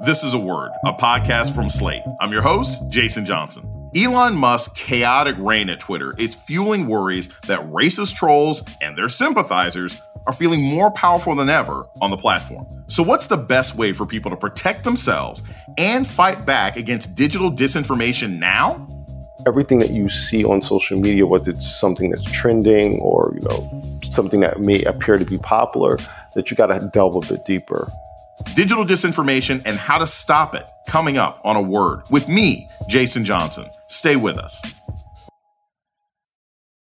This is a Word, a podcast from Slate. I'm your host, Jason Johnson. Elon Musk's chaotic reign at Twitter is fueling worries that racist trolls and their sympathizers are feeling more powerful than ever on the platform. So what's the best way for people to protect themselves and fight back against digital disinformation now? Everything that you see on social media, whether it's something that's trending or, something that may appear to be popular, that you got to delve a bit deeper. Digital disinformation and how to stop it, coming up on A Word with me, Jason Johnson. Stay with us.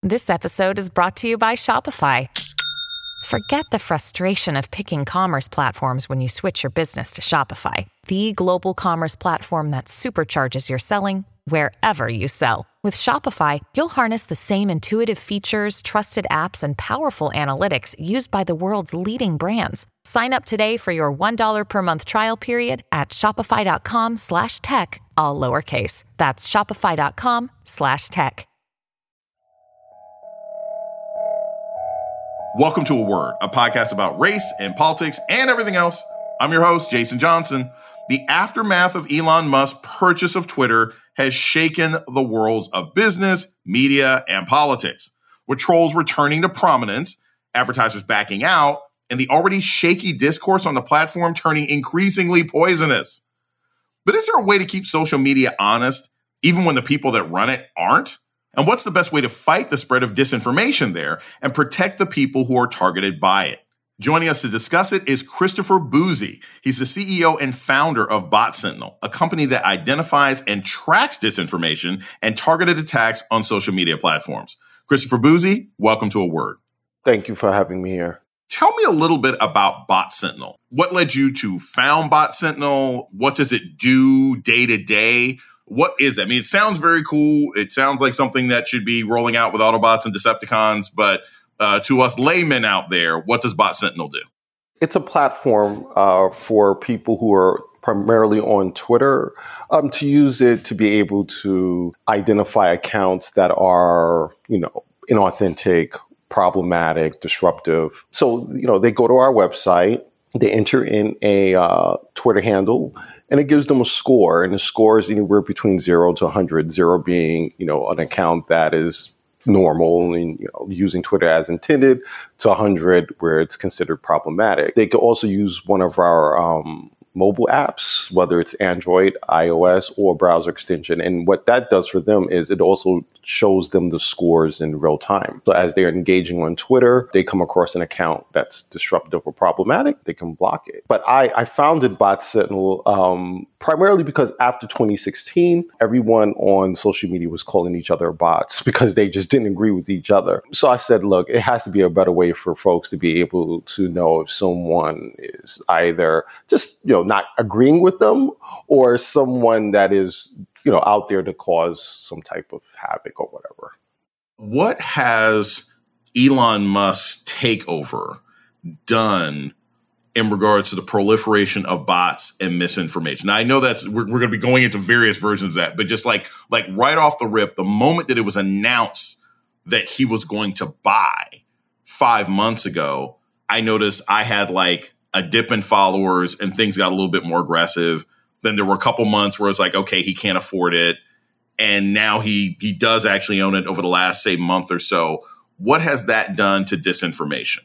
This episode is brought to you by Shopify. Forget the frustration of picking commerce platforms when you switch your business to Shopify, the global commerce platform that supercharges your selling wherever you sell. With Shopify, you'll harness the same intuitive features, trusted apps, and powerful analytics used by the world's leading brands. Sign up today for your $1 per month trial period at shopify.com/tech, all lowercase. That's shopify.com/tech. Welcome to A Word, a podcast about race and politics and everything else. I'm your host, Jason Johnson. The aftermath of Elon Musk's purchase of Twitter has shaken the worlds of business, media, and politics, with trolls returning to prominence, advertisers backing out, and the already shaky discourse on the platform turning increasingly poisonous. But is there a way to keep social media honest, even when the people that run it aren't? And what's the best way to fight the spread of disinformation there and protect the people who are targeted by it? Joining us to discuss it is Christopher Bouzy. He's the CEO and founder of Bot Sentinel, a company that identifies and tracks disinformation and targeted attacks on social media platforms. Christopher Bouzy, welcome to A Word. Thank you for having me here. Tell me a little bit about Bot Sentinel. What led you to found Bot Sentinel? What does it do day to day? What is that? I mean, it sounds very cool. It sounds like something that should be rolling out with Autobots and Decepticons, but to us laymen out there, what does Bot Sentinel do? It's a platform for people who are primarily on Twitter to use it to be able to identify accounts that are, inauthentic, problematic, disruptive. So, they go to our website, they enter in a Twitter handle, and it gives them a score. And the score is anywhere between 0 to 100, 0 being, an account that is normal and using Twitter as intended, to 100 where it's considered problematic. They could also use one of our mobile apps, whether it's Android, iOS, or browser extension. And what that does for them is it also shows them the scores in real time. So as they're engaging on Twitter, they come across an account that's disruptive or problematic, they can block it. But I founded Bot Sentinel primarily because after 2016, everyone on social media was calling each other bots because they just didn't agree with each other. So I said, look, it has to be a better way for folks to be able to know if someone is either just, not agreeing with them or someone that is, out there to cause some type of havoc or whatever. What has Elon Musk's takeover done in regards to the proliferation of bots and misinformation? Now, I know that's we're going to be going into various versions of that, but just like right off the rip, the moment that it was announced that he was going to buy 5 months ago, I noticed I had a dip in followers and things got a little bit more aggressive. Then there were a couple months where it's okay, he can't afford it. And now he does actually own it over the last, say, month or so. What has that done to disinformation?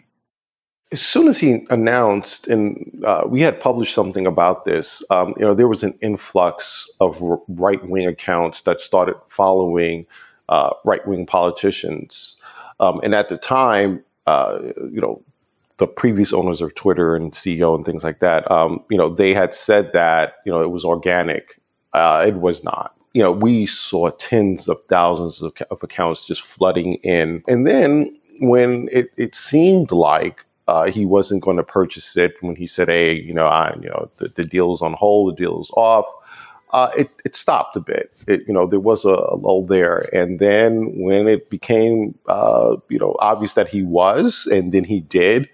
As soon as he announced, and we had published something about this, there was an influx of right-wing accounts that started following right-wing politicians. And at the time, the previous owners of Twitter and CEO and things like that, they had said that, it was organic. It was not. We saw tens of thousands of accounts just flooding in. And then when it seemed like he wasn't going to purchase it, when he said, hey, the deal is on hold, the deal is off, it stopped a bit. There was a lull there. And then when it became, obvious that he was, and then he did,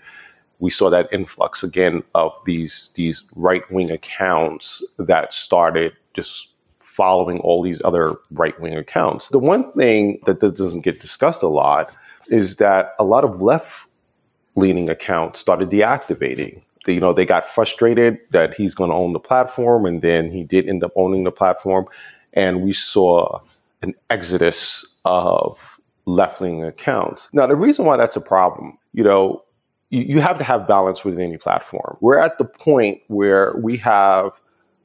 we saw that influx again of these right-wing accounts that started just following all these other right-wing accounts. The one thing that doesn't get discussed a lot is that a lot of left-leaning accounts started deactivating they got frustrated that he's going to own the platform, and then he did end up owning the platform. And we saw an exodus of left-leaning accounts. Now, the reason why that's a problem, you have to have balance within any platform. We're at the point where we have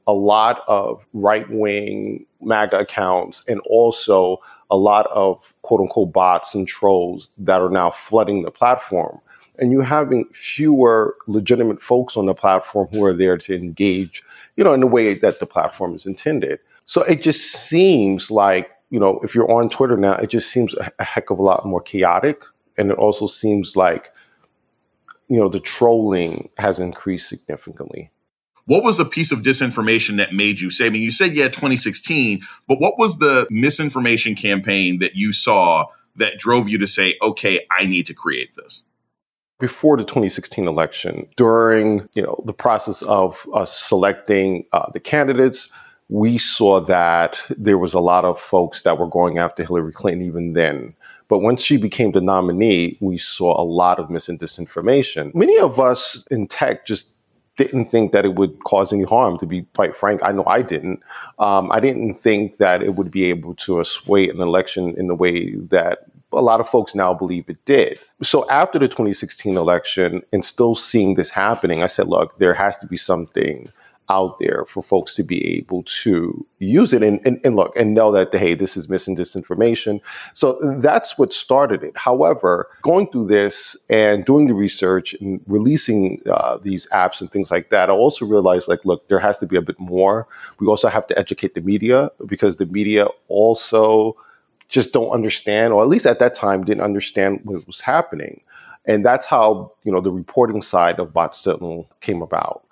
a lot of right-wing MAGA accounts and also a lot of quote-unquote bots and trolls that are now flooding the platform. And you're having fewer legitimate folks on the platform who are there to engage, in the way that the platform is intended. So it just seems like, if you're on Twitter now, it just seems a heck of a lot more chaotic. And it also seems like, the trolling has increased significantly. What was the piece of disinformation that made you say, you said you had 2016, but what was the misinformation campaign that you saw that drove you to say, okay, I need to create this? Before the 2016 election, during the process of us selecting the candidates, we saw that there was a lot of folks that were going after Hillary Clinton even then. But once she became the nominee, we saw a lot of misinformation. Many of us in tech just didn't think that it would cause any harm, to be quite frank. I know I didn't. I didn't think that it would be able to sway an election in the way that a lot of folks now believe it did. So after the 2016 election and still seeing this happening, I said, look, there has to be something out there for folks to be able to use it and know that, hey, this is disinformation. So that's what started it. However, going through this and doing the research and releasing these apps and things like that, I also realized, there has to be a bit more. We also have to educate the media, because the media also just don't understand, or at least at that time didn't understand what was happening. And that's how, the reporting side of Bot Sentinel came about.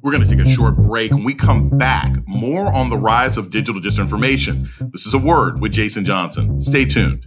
We're going to take a short break. When we come back, more on the rise of digital disinformation. This is A Word with Jason Johnson. Stay tuned.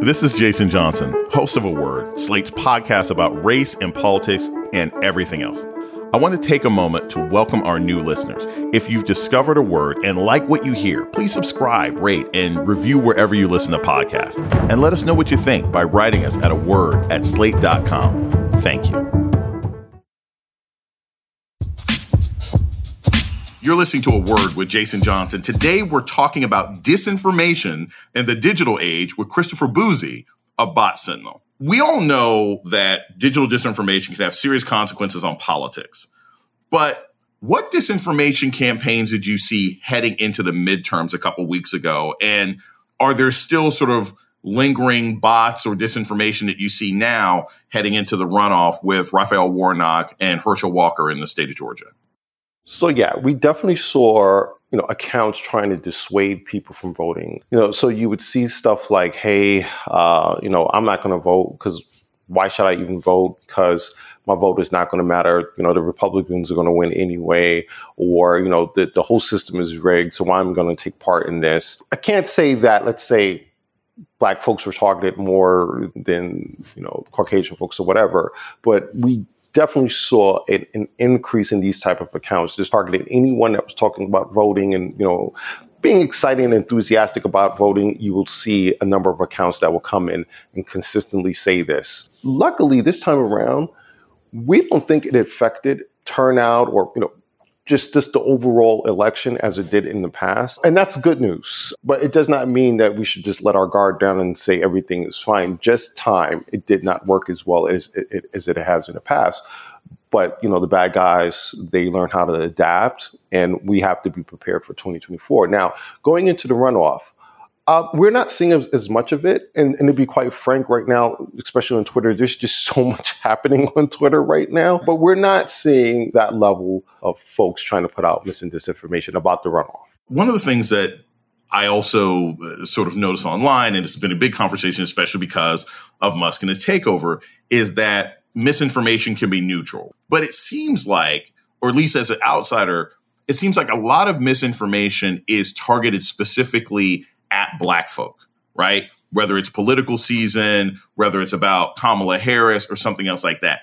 This is Jason Johnson, host of A Word, Slate's podcast about race and politics and everything else. I want to take a moment to welcome our new listeners. If you've discovered A Word and like what you hear, please subscribe, rate, and review wherever you listen to podcasts. And let us know what you think by writing us at aword@slate.com. Thank you. You're listening to A Word with Jason Johnson. Today, we're talking about disinformation in the digital age with Christopher Bouzy of Bot Sentinel. We all know that digital disinformation can have serious consequences on politics. But what disinformation campaigns did you see heading into the midterms a couple weeks ago? And are there still sort of lingering bots or disinformation that you see now heading into the runoff with Raphael Warnock and Herschel Walker in the state of Georgia? So yeah, we definitely saw, accounts trying to dissuade people from voting. So you would see stuff like, hey, I'm not going to vote, because why should I even vote? Because my vote is not going to matter. The Republicans are going to win anyway, or, the whole system is rigged. So why am I going to take part in this? I can't say that, let's say, Black folks were targeted more than, Caucasian folks or whatever, but we definitely saw an increase in these type of accounts just targeting anyone that was talking about voting and, being excited and enthusiastic about voting. You will see a number of accounts that will come in and consistently say this. Luckily, this time around, we don't think it affected turnout or, just the overall election as it did in the past. And that's good news. But it does not mean that we should just let our guard down and say everything is fine. Just time. It did not work as well as it has in the past. But, the bad guys, they learn how to adapt, and we have to be prepared for 2024. Now, going into the runoff, we're not seeing as much of it. And to be quite frank right now, especially on Twitter, there's just so much happening on Twitter right now. But we're not seeing that level of folks trying to put out misinformation about the runoff. One of the things that I also sort of noticed online, and it's been a big conversation, especially because of Musk and his takeover, is that misinformation can be neutral. But it seems like, or at least as an outsider, it seems like a lot of misinformation is targeted specifically at Black folk, right? Whether it's political season, whether it's about Kamala Harris or something else like that.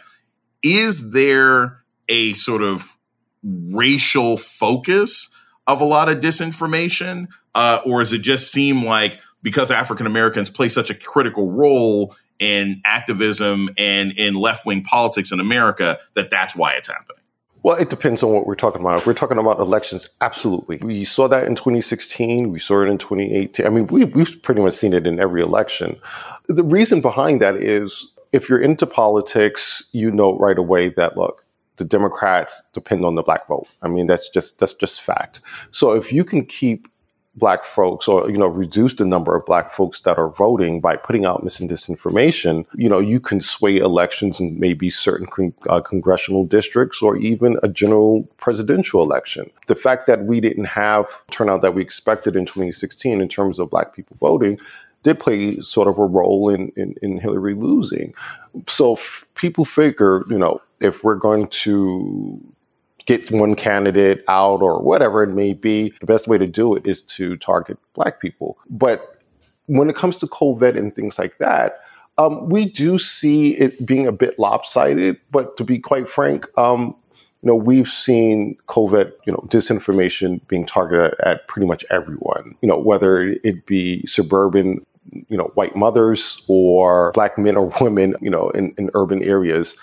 Is there a sort of racial focus of a lot of disinformation? Or does it just seem like because African Americans play such a critical role in activism and in left-wing politics in America, that that's why it's happening? Well, it depends on what we're talking about. If we're talking about elections, absolutely. We saw that in 2016. We saw it in 2018. I mean, we've pretty much seen it in every election. The reason behind that is if you're into politics, you know right away that, look, the Democrats depend on the Black vote. I mean, that's just fact. So if you can keep Black folks, or, you know, reduce the number of Black folks that are voting by putting out misinformation, you know, you can sway elections in maybe certain congressional districts or even a general presidential election. The fact that we didn't have turnout that we expected in 2016 in terms of Black people voting did play sort of a role in Hillary losing. So people figure, you know, if we're going to get one candidate out or whatever it may be, the best way to do it is to target Black people. But when it comes to COVID and things like that, we do see it being a bit lopsided. But to be quite frank, you know, we've seen COVID, you know, disinformation being targeted at pretty much everyone, you know, whether it be suburban, you know, white mothers or Black men or women, you know, in urban areas.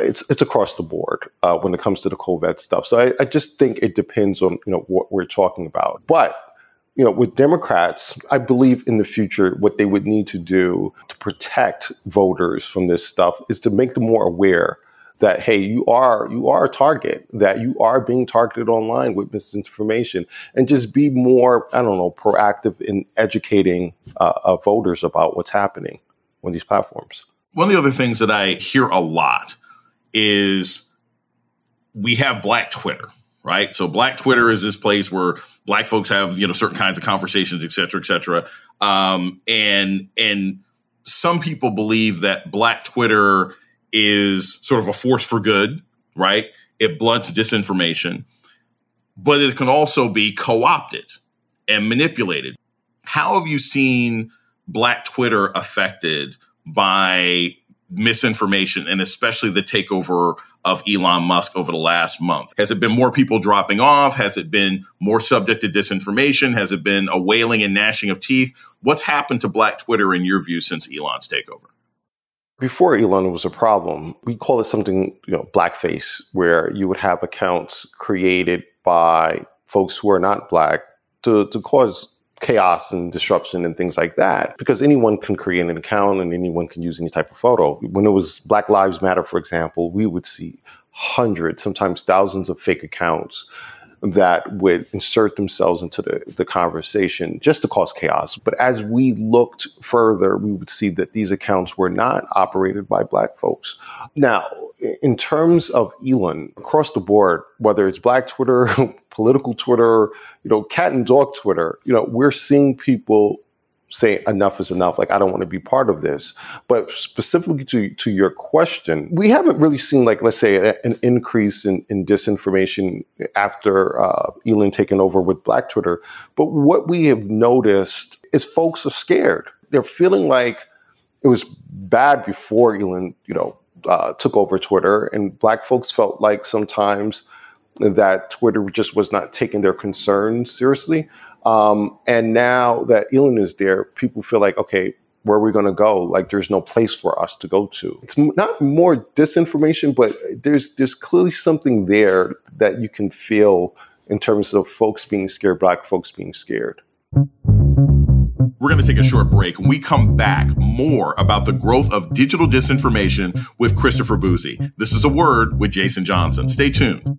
It's across the board when it comes to the COVID stuff. So I just think it depends on, you know, what we're talking about. But, you know, with Democrats, I believe in the future what they would need to do to protect voters from this stuff is to make them more aware that, hey, you are a target, that you are being targeted online with misinformation, and just be more, I don't know, proactive in educating voters about what's happening on these platforms. One of the other things that I hear a lot is we have Black Twitter, right? So Black Twitter is this place where Black folks have, you know, certain kinds of conversations, et cetera, et cetera. And some people believe that Black Twitter is sort of a force for good, right? It blunts disinformation, but it can also be co-opted and manipulated. How have you seen Black Twitter affected by misinformation, and especially the takeover of Elon Musk over the last month? Has it been more people dropping off? Has it been more subject to disinformation? Has it been a wailing and gnashing of teeth? What's happened to Black Twitter, in your view, since Elon's takeover? Before Elon was a problem, we call it something, you know, blackface, where you would have accounts created by folks who are not Black to cause chaos and disruption and things like that, because anyone can create an account and anyone can use any type of photo. When it was Black Lives Matter, for example, we would see hundreds, sometimes thousands of fake accounts that would insert themselves into the conversation just to cause chaos. But as we looked further, we would see that these accounts were not operated by Black folks. Now, in terms of Elon, across the board, whether it's Black Twitter, political Twitter, you know, cat and dog Twitter, you know, we're seeing people say enough is enough. Like, I don't want to be part of this. But specifically to your question, we haven't really seen, like, let's say an increase in disinformation after Elon taking over with Black Twitter. But what we have noticed is folks are scared. They're feeling like it was bad before Elon, you know, took over Twitter, and Black folks felt like sometimes that Twitter just was not taking their concerns seriously. And now that Elon is there, people feel like, okay, where are we going to go? Like, there's no place for us to go to. It's not more disinformation, but there's clearly something there that you can feel in terms of folks being scared, Black folks being scared. We're going to take a short break. When we come back, more about the growth of digital disinformation with Christopher Bouzy. This is A Word with Jason Johnson. Stay tuned.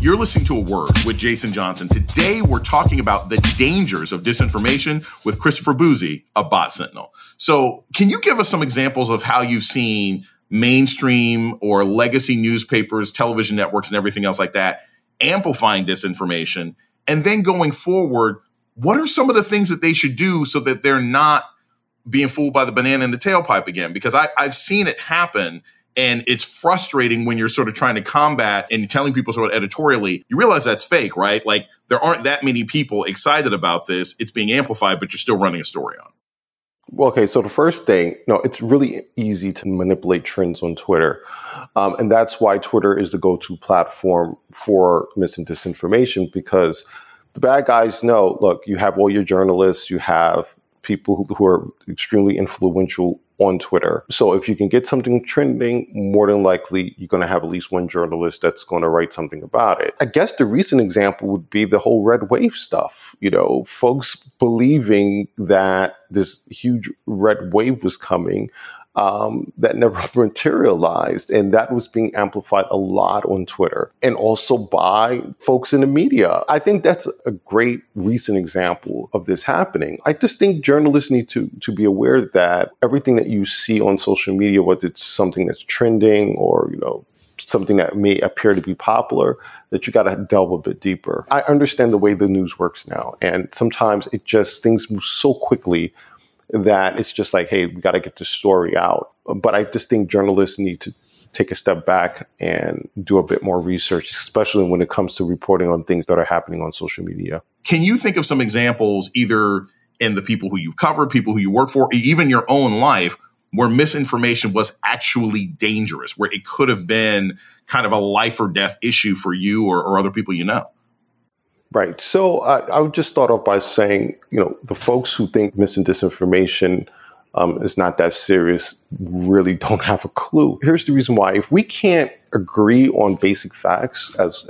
You're listening to A Word with Jason Johnson. Today, we're talking about the dangers of disinformation with Christopher Bouzy of Bot Sentinel. So can you give us some examples of how you've seen mainstream or legacy newspapers, television networks, and everything else like that, amplifying disinformation? And then going forward, what are some of the things that they should do so that they're not being fooled by the banana in the tailpipe again? Because I've seen it happen, and it's frustrating when you're sort of trying to combat and you're telling people sort of editorially, you realize that's fake, right? Like, there aren't that many people excited about this. It's being amplified, but you're still running a story on it. Well, okay, so the first thing, no, it's really easy to manipulate trends on Twitter. And that's why Twitter is the go-to platform for mis and disinformation, because the bad guys know, look, you have all your journalists, you have people who are extremely influential on Twitter. So if you can get something trending, more than likely, you're going to have at least one journalist that's going to write something about it. I guess the recent example would be the whole red wave stuff. You know, folks believing that this huge red wave was coming that never materialized. And that was being amplified a lot on Twitter and also by folks in the media. I think that's a great recent example of this happening. I just think journalists need to be aware that everything that you see on social media, whether it's something that's trending or, you know, something that may appear to be popular, that you got to delve a bit deeper. I understand the way the news works now. And sometimes it just, things move so quickly that it's just like, hey, we got to get the story out. But I just think journalists need to take a step back and do a bit more research, especially when it comes to reporting on things that are happening on social media. Can you think of some examples, either in the people who you cover, people who you work for, even your own life, where misinformation was actually dangerous, where it could have been kind of a life or death issue for you or other people you know? Right. So I would just start off by saying, you know, the folks who think mis and disinformation is not that serious really don't have a clue. Here's the reason why. If we can't agree on basic facts as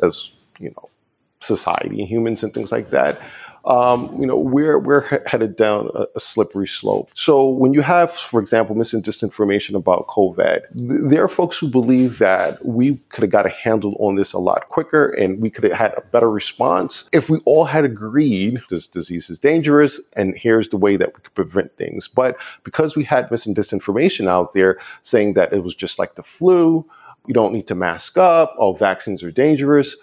you know, society and humans and things like that, you know, we're headed down a slippery slope. So when you have, for example, mis and disinformation about COVID, there are folks who believe that we could have got a handle on this a lot quicker and we could have had a better response if we all had agreed this disease is dangerous and here's the way that we could prevent things. But because we had mis and disinformation out there saying that it was just like the flu, you don't need to mask up, oh, vaccines are dangerous,